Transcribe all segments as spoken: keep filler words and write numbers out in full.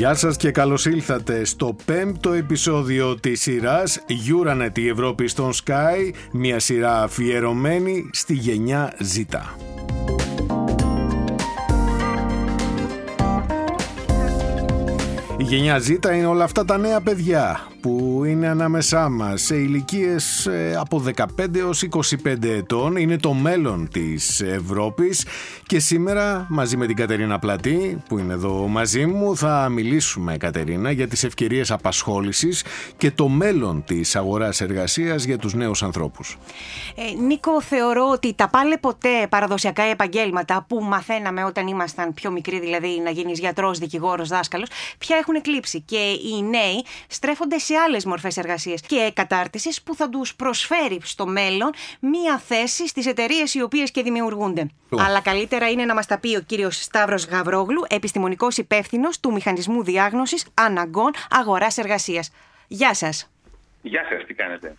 Γεια σας και καλώς ήλθατε στο πέμπτο επεισόδιο της σειράς Euranet, η Ευρώπη στον Σκάι, μια σειρά αφιερωμένη στη γενιά Ζήτα. Η γενιά Ζήτα είναι όλα αυτά τα νέα παιδιά που είναι ανάμεσά μας σε ηλικίες από δεκαπέντε έως είκοσι πέντε ετών. Είναι το μέλλον της Ευρώπης και σήμερα μαζί με την Κατερίνα Πλατή που είναι εδώ μαζί μου θα μιλήσουμε, Κατερίνα, για τις ευκαιρίες απασχόλησης και το μέλλον της αγοράς εργασίας για τους νέους ανθρώπους. Ε, Νίκο, θεωρώ ότι τα πάλε ποτέ παραδοσιακά επαγγέλματα που μαθαίναμε όταν ήμασταν πιο μικροί, δηλαδή να γίνεις γιατρός, δικηγόρος, δάσκαλος, πια έχουν εκλείψει και οι νέοι στρέφονται σε άλλες μορφές εργασίας και κατάρτισης που θα τους προσφέρει στο μέλλον μία θέση στις εταιρείες οι οποίες και δημιουργούνται. Oh. Αλλά καλύτερα είναι να μας τα πει ο κύριος Σταύρος Γαβρόγλου, επιστημονικός υπεύθυνος του Μηχανισμού Διάγνωσης Αναγκών Αγοράς Εργασίας. Γεια σας. Γεια σας, τι κάνετε?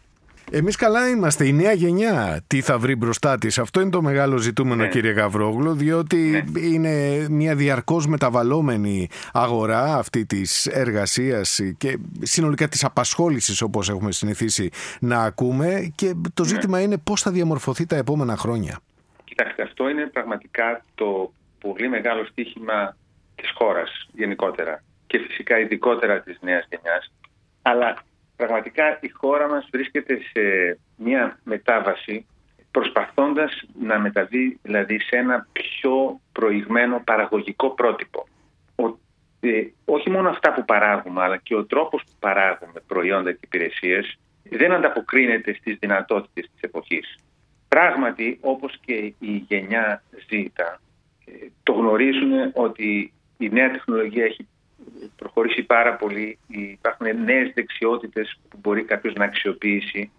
Εμείς καλά είμαστε, η νέα γενιά τι θα βρει μπροστά της, αυτό είναι το μεγάλο ζητούμενο, ναι, κύριε Γαβρόγλου, διότι ναι, είναι μια διαρκώς μεταβαλλόμενη αγορά αυτή της εργασίας και συνολικά της απασχόλησης, όπως έχουμε συνηθίσει να ακούμε, και το ζήτημα ναι, είναι πώς θα διαμορφωθεί τα επόμενα χρόνια. Κοιτάξτε, αυτό είναι πραγματικά το πολύ μεγάλο στοίχημα της χώρας γενικότερα και φυσικά ειδικότερα της νέας γενιάς, αλλά πραγματικά η χώρα μας βρίσκεται σε μια μετάβαση, προσπαθώντας να μεταβεί δηλαδή σε ένα πιο προηγμένο παραγωγικό πρότυπο. Ο, ε, όχι μόνο αυτά που παράγουμε, αλλά και ο τρόπος που παράγουμε προϊόντα και υπηρεσίες δεν ανταποκρίνεται στις δυνατότητες της εποχής. Πράγματι, όπως και η γενιά Ζήτα, το γνωρίζουν ότι η νέα τεχνολογία έχει προχωρήσει πάρα πολύ, υπάρχουν νέες δεξιότητες που μπορεί κάποιος να αξιοποιήσει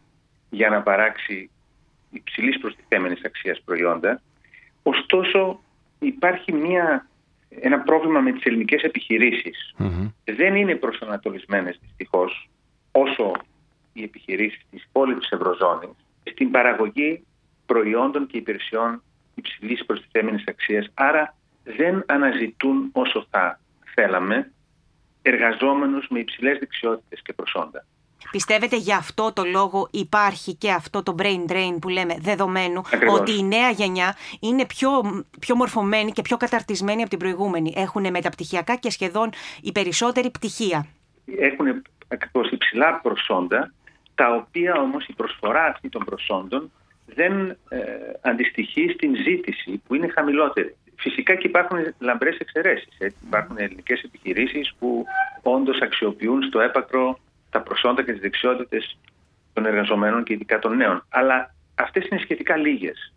για να παράξει υψηλής προστιθέμενης αξίας προϊόντα. Ωστόσο υπάρχει μια, ένα πρόβλημα με τις ελληνικές επιχειρήσεις. Mm-hmm. Δεν είναι προσανατολισμένες δυστυχώς όσο οι επιχειρήσεις της πόλης της Ευρωζώνης στην παραγωγή προϊόντων και υπηρεσιών υψηλής προστιθέμενης αξίας, άρα δεν αναζητούν όσο θα θέλαμε εργαζόμενους με υψηλές δεξιότητες και προσόντα. Πιστεύετε γι' αυτό το λόγο υπάρχει και αυτό το brain drain που λέμε, δεδομένου ακριβώς ότι η νέα γενιά είναι πιο, πιο μορφωμένη και πιο καταρτισμένη από την προηγούμενη? Έχουν μεταπτυχιακά και σχεδόν οι περισσότεροι πτυχία. Έχουν ακριβώς υψηλά προσόντα, τα οποία όμως η προσφορά αυτή των προσόντων δεν ε, αντιστοιχεί στην ζήτηση που είναι χαμηλότερη. Φυσικά και υπάρχουν λαμπρές εξαιρέσεις. Έτσι. Υπάρχουν ελληνικές επιχειρήσεις που όντως αξιοποιούν στο έπακρο τα προσόντα και τις δεξιότητες των εργαζομένων και ειδικά των νέων. Αλλά αυτές είναι σχετικά λίγες.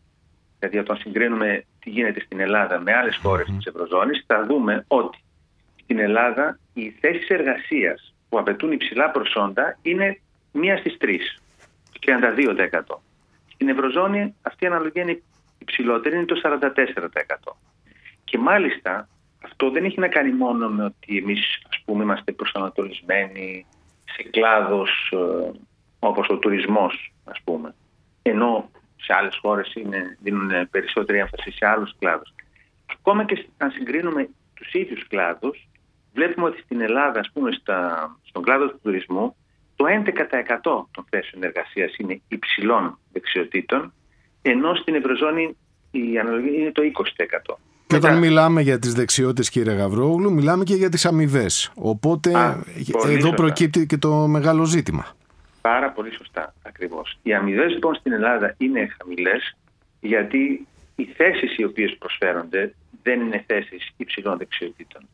Δηλαδή, όταν συγκρίνουμε τι γίνεται στην Ελλάδα με άλλες χώρες της Ευρωζώνης, θα δούμε ότι στην Ελλάδα οι θέσεις εργασίας που απαιτούν υψηλά προσόντα είναι μία στις τρεις, τριάντα δύο τοις εκατό. Στην Ευρωζώνη αυτή η αναλογία είναι υψηλότερη, είναι το σαράντα τέσσερα τοις εκατό. Και μάλιστα αυτό δεν έχει να κάνει μόνο με ότι εμείς, ας πούμε, είμαστε προσανατολισμένοι σε κλάδος ε, όπως ο τουρισμός, ας πούμε, ενώ σε άλλες χώρες είναι, δίνουν περισσότερη έμφαση σε άλλους κλάδους. Ακόμα και αν συγκρίνουμε τους ίδιους κλάδους, βλέπουμε ότι στην Ελλάδα, ας πούμε, στα, στον κλάδο του τουρισμού, το έντεκα τοις εκατό των θέσεων εργασίας είναι υψηλών δεξιοτήτων, ενώ στην Ευρωζώνη η αναλογία είναι το είκοσι τοις εκατό. Και όταν μιλάμε για τις δεξιότητες, κύριε Γαβρόγλου, μιλάμε και για τις αμοιβές. Οπότε Α, εδώ σωστά. προκύπτει και το μεγάλο ζήτημα. Πάρα πολύ σωστά, ακριβώς. Οι αμοιβές λοιπόν στην Ελλάδα είναι χαμηλές, γιατί οι θέσεις οι οποίες προσφέρονται δεν είναι θέσεις υψηλών δεξιοτήτων.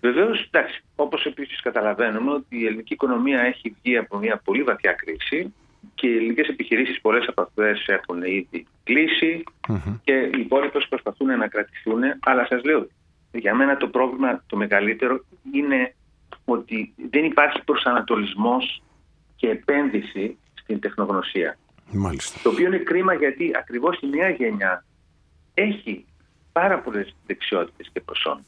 Βεβαίως, εντάξει, όπως επίσης καταλαβαίνουμε ότι η ελληνική οικονομία έχει βγει από μια πολύ βαθιά κρίση και οι ελληνικές επιχειρήσεις, πολλές από αυτές έχουν ήδη κλείσει, mm-hmm, και οι υπόλοιπες προσπαθούν να κρατηθούν. Αλλά σας λέω, για μένα το πρόβλημα το μεγαλύτερο είναι ότι δεν υπάρχει προσανατολισμός και επένδυση στην τεχνογνωσία. Μάλιστα. Το οποίο είναι κρίμα, γιατί ακριβώς η νέα γενιά έχει πάρα πολλές δεξιότητες και προσόντα.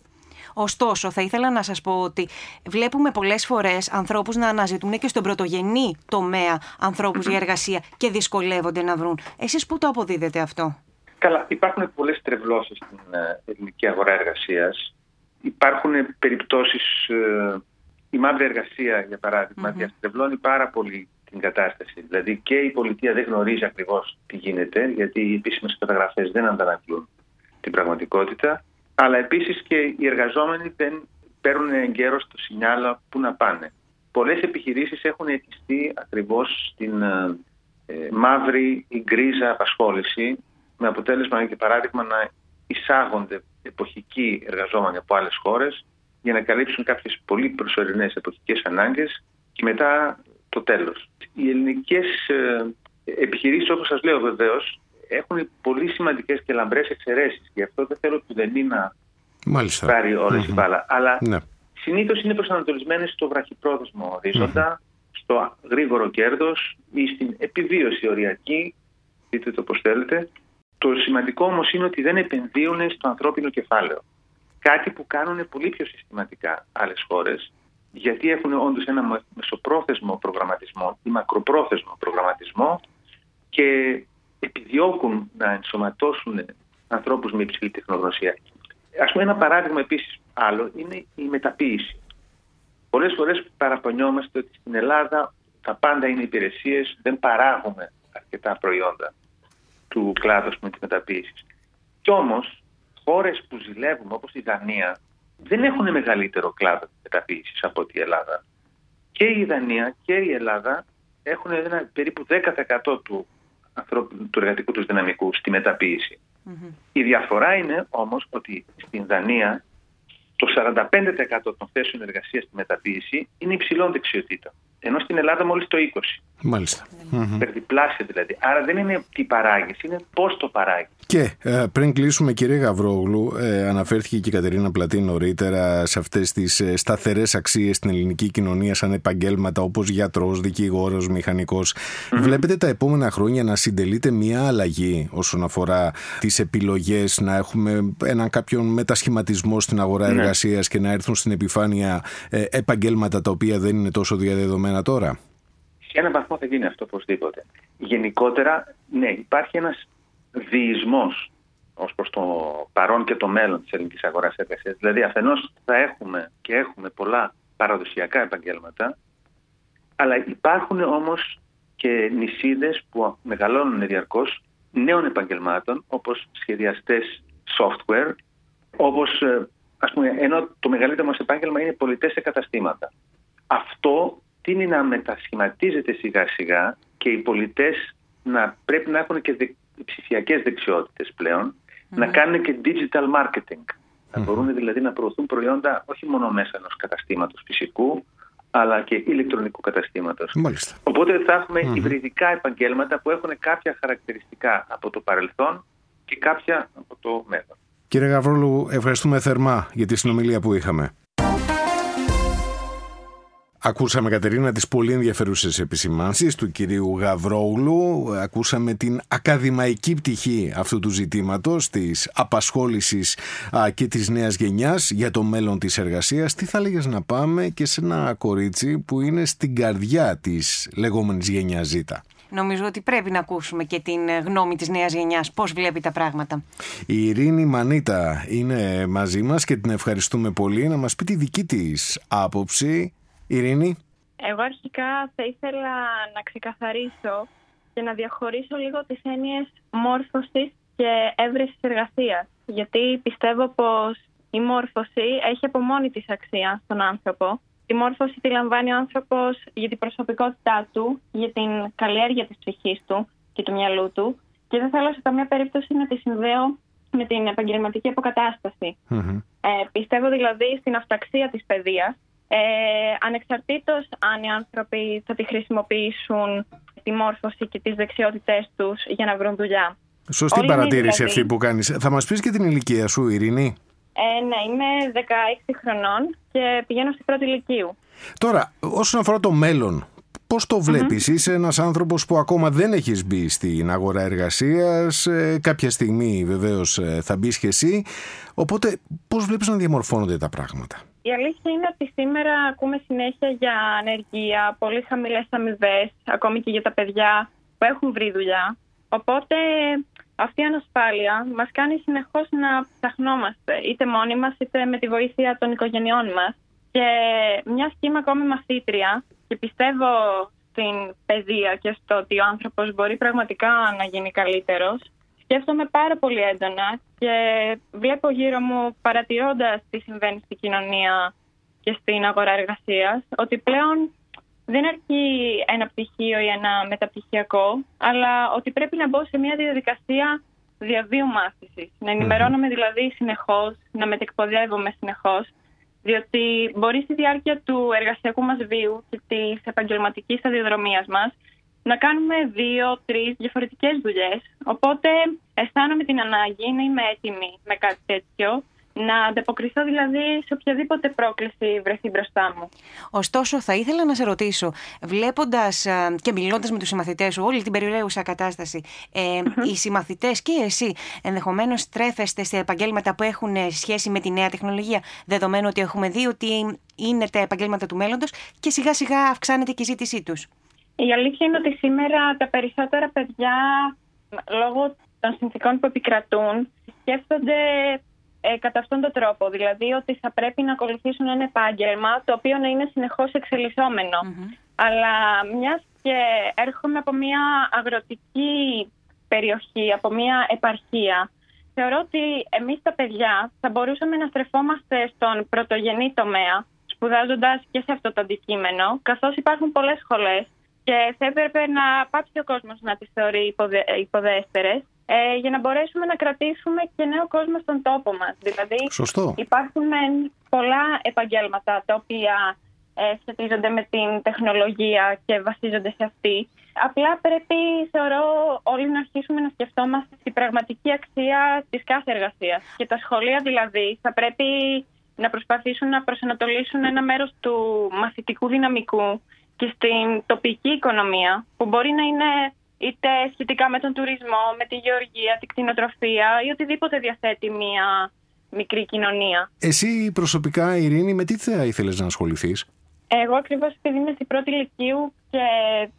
Ωστόσο, θα ήθελα να σας πω ότι βλέπουμε πολλές φορές ανθρώπους να αναζητούν και στον πρωτογενή τομέα ανθρώπους για εργασία και δυσκολεύονται να βρουν. Εσείς πού το αποδίδετε αυτό? Καλά, υπάρχουν πολλές τρευλώσεις στην ελληνική αγορά εργασίας. υπάρχουν περιπτώσεις, ε, η μαύρη εργασία για παράδειγμα mm-hmm. διαστρεβλώνει πάρα πολύ την κατάσταση. Δηλαδή και η πολιτεία δεν γνωρίζει ακριβώς τι γίνεται, γιατί οι επίσημες καταγραφές δεν αντανακλούν την πραγματικότητα, αλλά επίσης και οι εργαζόμενοι δεν παίρνουν εγκαίρως το σινιάλα που να πάνε. Πολλές επιχειρήσεις έχουν εθιστεί ακριβώς στην ε, μαύρη ή γκρίζα απασχόληση, με αποτέλεσμα για παράδειγμα να εισάγονται εποχικοί εργαζόμενοι από άλλες χώρες για να καλύψουν κάποιες πολύ προσωρινές εποχικές ανάγκες και μετά το τέλος. Οι ελληνικές επιχειρήσεις, όπως σας λέω βεβαίως, έχουν πολύ σημαντικές και λαμπρές εξαιρέσεις. Γι' αυτό δεν θέλω που δεν είναι να πάρει όλες mm-hmm. η μπάλα. Αλλά ναι. συνήθως είναι προσανατολισμένες στο βραχυπρόθεσμο ορίζοντα, mm-hmm. στο γρήγορο κέρδος ή στην επιβίωση οριακή, δείτε το πώς θέλετε. Το σημαντικό όμως είναι ότι δεν επενδύουν στο ανθρώπινο κεφάλαιο. Κάτι που κάνουν πολύ πιο συστηματικά άλλες χώρες, γιατί έχουν όντως ένα μεσοπρόθεσμο προγραμματισμό ή μακροπρόθεσμο προγραμματισμό και επιδιώκουν να ενσωματώσουν ανθρώπους με υψηλή τεχνογνωσία. Ας πούμε, ένα παράδειγμα επίσης άλλο είναι η μεταποίηση. Πολλές φορές παραπονιόμαστε ότι στην Ελλάδα τα πάντα είναι υπηρεσίες, δεν παράγουμε αρκετά προϊόντα του κλάδου με τη μεταποίηση. Κι όμως, χώρες που ζηλεύουμε, όπως η Δανία, δεν έχουν μεγαλύτερο κλάδο μεταποίηση από ότι η Ελλάδα. Και η Δανία και η Ελλάδα έχουν ένα περίπου δέκα τοις εκατό του, του εργατικού του δυναμικού στη μεταποίηση. Mm-hmm. Η διαφορά είναι όμως ότι στην Δανία το σαράντα πέντε τοις εκατό των θέσεων εργασίας στη μεταποίηση είναι υψηλών δεξιοτήτων. Ενώ στην Ελλάδα μόλις το είκοσι τοις εκατό. Μάλιστα. Περδιπλάσια δηλαδή. Άρα δεν είναι τι παράγει, είναι πώς το παράγει. Και ε, πριν κλείσουμε, κύριε Γαβρόγλου, ε, αναφέρθηκε και η Κατερίνα Πλατή νωρίτερα σε αυτές τις ε, σταθερές αξίες στην ελληνική κοινωνία σαν επαγγέλματα όπως γιατρός, δικηγόρος, μηχανικός. Mm-hmm. Βλέπετε τα επόμενα χρόνια να συντελείται μια αλλαγή όσον αφορά τις επιλογές, να έχουμε έναν κάποιον μετασχηματισμό στην αγορά mm-hmm. εργασίας και να έρθουν στην επιφάνεια ε, επαγγέλματα τα οποία δεν είναι τόσο διαδεδομένα τώρα. Σε έναν βαθμό θα γίνει αυτό οπωσδήποτε. Γενικότερα, ναι, υπάρχει ένας διεισμός ως προς το παρόν και το μέλλον της ελληνικής αγοράς εργασίας. Δηλαδή, αφενός θα έχουμε και έχουμε πολλά παραδοσιακά επαγγέλματα, αλλά υπάρχουν όμως και νησίδες που μεγαλώνουν διαρκώς νέων επαγγελμάτων, όπως σχεδιαστές software, όπως, ας πούμε, ενώ το μεγαλύτερο μας επάγγελμα είναι πολιτές σε καταστήματα. Αυτό τείνει να μετασχηματίζεται σιγά σιγά και οι πολιτές να πρέπει να έχουν και δε, ψηφιακές δεξιότητες πλέον, mm-hmm. να κάνουν και digital marketing. Mm-hmm. Να μπορούν δηλαδή να προωθούν προϊόντα όχι μόνο μέσα ενός καταστήματος φυσικού, αλλά και ηλεκτρονικού καταστήματος. Μάλιστα. Οπότε θα έχουμε mm-hmm. υβριδικά επαγγέλματα που έχουν κάποια χαρακτηριστικά από το παρελθόν και κάποια από το μέλλον. Κύριε Γαβρόλου, ευχαριστούμε θερμά για τη συνομιλία που είχαμε. Ακούσαμε, Κατερίνα, τις πολύ ενδιαφέρουσες επισημάνσεις του κυρίου Γαβρόγλου. Ακούσαμε την ακαδημαϊκή πτυχή αυτού του ζητήματος, της απασχόλησης α, και της νέας γενιάς για το μέλλον της εργασίας. Τι θα λέγες να πάμε και σε ένα κορίτσι που είναι στην καρδιά της λεγόμενης γενιάς Ζήτα. Νομίζω ότι πρέπει να ακούσουμε και την γνώμη της νέας γενιάς, πώς βλέπει τα πράγματα. Η Ειρήνη Μανίτα είναι μαζί μας και την ευχαριστούμε πολύ να μας πει τη δική της άποψη. Ειρήνη. Εγώ αρχικά θα ήθελα να ξεκαθαρίσω και να διαχωρίσω λίγο τις έννοιες μόρφωσης και έβρεσης εργασίας. Γιατί πιστεύω πως η μόρφωση έχει από μόνη της αξία στον άνθρωπο. Τη μόρφωση τη λαμβάνει ο άνθρωπος για την προσωπικότητά του, για την καλλιέργεια της ψυχής του και του μυαλού του. Και δεν θέλω σε καμία περίπτωση να τη συνδέω με την επαγγελματική αποκατάσταση. Mm-hmm. Ε, πιστεύω δηλαδή στην αυταξία της παιδείας. Ε, ανεξαρτήτως αν οι άνθρωποι θα τη χρησιμοποιήσουν τη μόρφωση και τις δεξιότητές τους για να βρουν δουλειά. Σωστή Όλη παρατήρηση δηλαδή. Αυτή που κάνεις. Θα μας πεις και την ηλικία σου, Ειρήνη. Ε, ναι, είμαι δεκαέξι χρονών και πηγαίνω στην πρώτη ηλικίου. Τώρα, όσον αφορά το μέλλον, πώς το βλέπεις? Mm-hmm. Είσαι ένας άνθρωπος που ακόμα δεν έχεις μπει στην αγορά εργασίας. Ε, κάποια στιγμή βεβαίως θα μπεις και εσύ. Οπότε πώς βλέπεις να διαμορφώνονται τα πράγματα? Η αλήθεια είναι ότι σήμερα ακούμε συνέχεια για ανεργία, πολύ χαμηλές αμοιβές, ακόμη και για τα παιδιά που έχουν βρει δουλειά. Οπότε Αυτή η ανασφάλεια μας κάνει συνεχώς να ψαχνόμαστε, είτε μόνοι μας, είτε με τη βοήθεια των οικογενειών μας. Και μια και είμαι ακόμη μαθήτρια και πιστεύω στην παιδεία και στο ότι ο άνθρωπος μπορεί πραγματικά να γίνει καλύτερος, σκέφτομαι πάρα πολύ έντονα και βλέπω γύρω μου, παρατηρώντας τι συμβαίνει στην κοινωνία και στην αγορά εργασίας, ότι πλέον δεν αρκεί ένα πτυχίο ή ένα μεταπτυχιακό, αλλά ότι πρέπει να μπω σε μια διαδικασία διαβίου μάθησης. Να ενημερώνομαι δηλαδή συνεχώς, να μετεκπαιδεύομαι συνεχώς, διότι μπορεί στη διάρκεια του εργασιακού μας βίου και της επαγγελματικής σταδιοδρομίας μας να κάνουμε δύο-τρεις διαφορετικές δουλειές. Οπότε αισθάνομαι την ανάγκη να είμαι έτοιμη με κάτι τέτοιο, να ανταποκριθώ δηλαδή σε οποιαδήποτε πρόκληση βρεθεί μπροστά μου. Ωστόσο, θα ήθελα να σε ρωτήσω, βλέποντας και μιλώντας με τους συμμαθητές σου όλη την περιραίουσα κατάσταση, ε, mm-hmm. οι συμμαθητές και εσύ ενδεχομένως στρέφεστε σε επαγγέλματα που έχουν σχέση με τη νέα τεχνολογία, δεδομένου ότι έχουμε δει ότι είναι τα επαγγέλματα του μέλλοντος και σιγά σιγά αυξάνεται και η ζήτησή τους. Η αλήθεια είναι ότι σήμερα τα περισσότερα παιδιά, λόγω των συνθήκων που επικρατούν, σκέφτονται Ε, κατά αυτόν τον τρόπο, δηλαδή ότι θα πρέπει να ακολουθήσουν ένα επάγγελμα το οποίο να είναι συνεχώς εξελισσόμενο. Mm-hmm. Αλλά μιας και έρχομαι από μια αγροτική περιοχή, από μια επαρχία, θεωρώ ότι εμείς τα παιδιά θα μπορούσαμε να στρεφόμαστε στον πρωτογενή τομέα, σπουδάζοντας και σε αυτό το αντικείμενο, καθώς υπάρχουν πολλές σχολές και θα έπρεπε να πάψει ο κόσμος να τις θεωρεί υποδέστερες, Ε, για να μπορέσουμε να κρατήσουμε και νέο κόσμο στον τόπο μας. Δηλαδή, Σωστό. υπάρχουν πολλά επαγγέλματα τα οποία ε, σχετίζονται με την τεχνολογία και βασίζονται σε αυτή. Απλά πρέπει, θεωρώ, όλοι να αρχίσουμε να σκεφτόμαστε την πραγματική αξία της κάθε εργασίας. Και τα σχολεία δηλαδή θα πρέπει να προσπαθήσουν να προσανατολίσουν ένα μέρος του μαθητικού δυναμικού και στην τοπική οικονομία, που μπορεί να είναι είτε σχετικά με τον τουρισμό, με τη γεωργία, την κτηνοτροφία ή οτιδήποτε διαθέτει μια μικρή κοινωνία. Εσύ προσωπικά, Ειρήνη, με τι θα ήθελες να ασχοληθείς? Εγώ ακριβώς επειδή είμαι στην πρώτη λυκείου και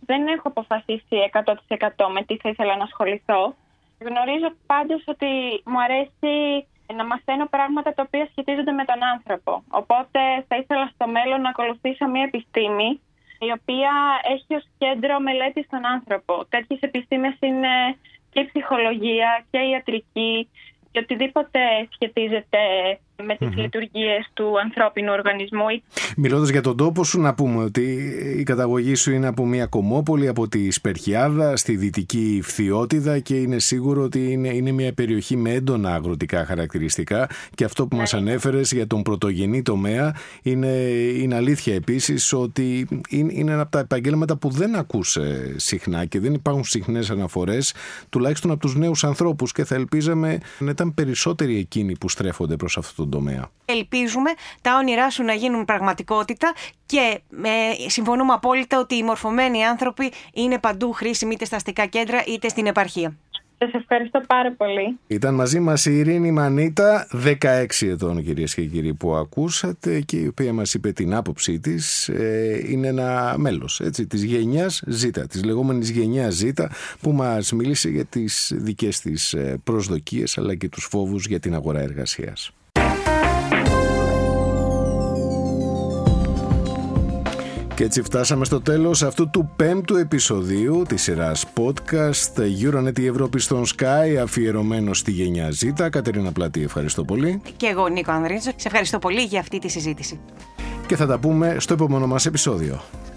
δεν έχω αποφασίσει εκατό τοις εκατό με τι θα ήθελα να ασχοληθώ. Γνωρίζω πάντως ότι μου αρέσει να μαθαίνω πράγματα τα οποία σχετίζονται με τον άνθρωπο. Οπότε θα ήθελα στο μέλλον να ακολουθήσω μια επιστήμη η οποία έχει ως κέντρο μελέτη στον άνθρωπο. Τέτοιες επιστήμες είναι και η ψυχολογία και η ιατρική και οτιδήποτε σχετίζεται με τις mm-hmm. λειτουργίες του ανθρώπινου οργανισμού. Μιλώντας για τον τόπο σου, να πούμε ότι η καταγωγή σου είναι από μια κομμόπολη, από τη Σπερχιάδα, στη δυτική Φθιώτιδα, και είναι σίγουρο ότι είναι, είναι μια περιοχή με έντονα αγροτικά χαρακτηριστικά, και αυτό που ναι. μας ανέφερες για τον πρωτογενή τομέα είναι, είναι αλήθεια επίσης, ότι είναι, είναι ένα από τα επαγγέλματα που δεν ακούς συχνά και δεν υπάρχουν συχνές αναφορές, τουλάχιστον από τους νέους ανθρώπους, και θα ελπίζαμε να ήταν περισσότεροι εκείνοι που στρέφονται προς αυτό το τομέα. Ελπίζουμε τα όνειρά σου να γίνουν πραγματικότητα και ε, συμφωνούμε απόλυτα ότι οι μορφωμένοι άνθρωποι είναι παντού χρήσιμοι, είτε στα αστικά κέντρα είτε στην επαρχία. Σας ευχαριστώ πάρα πολύ. Ήταν μαζί μας η Ειρήνη Μανίτα, δεκαέξι ετών, κυρίες και κύριοι, που ακούσατε, και η οποία μας είπε την άποψή της. Ε, είναι ένα μέλος, έτσι, της γενιάς Ζήτα, της λεγόμενης γενιάς Ζήτα, που μας μίλησε για τις δικές της προσδοκίες αλλά και τους φόβους για την αγορά εργασίας. Και έτσι φτάσαμε στο τέλος αυτού του πέμπτου επεισοδίου της σειράς podcast Euranet η Ευρώπη στον Sky, αφιερωμένο στη γενιά Ζήτα. Κατερίνα Πλατή, ευχαριστώ πολύ. Και εγώ, Νίκο Ανδρίτσο, σε ευχαριστώ πολύ για αυτή τη συζήτηση. Και θα τα πούμε στο επόμενο μας επεισόδιο.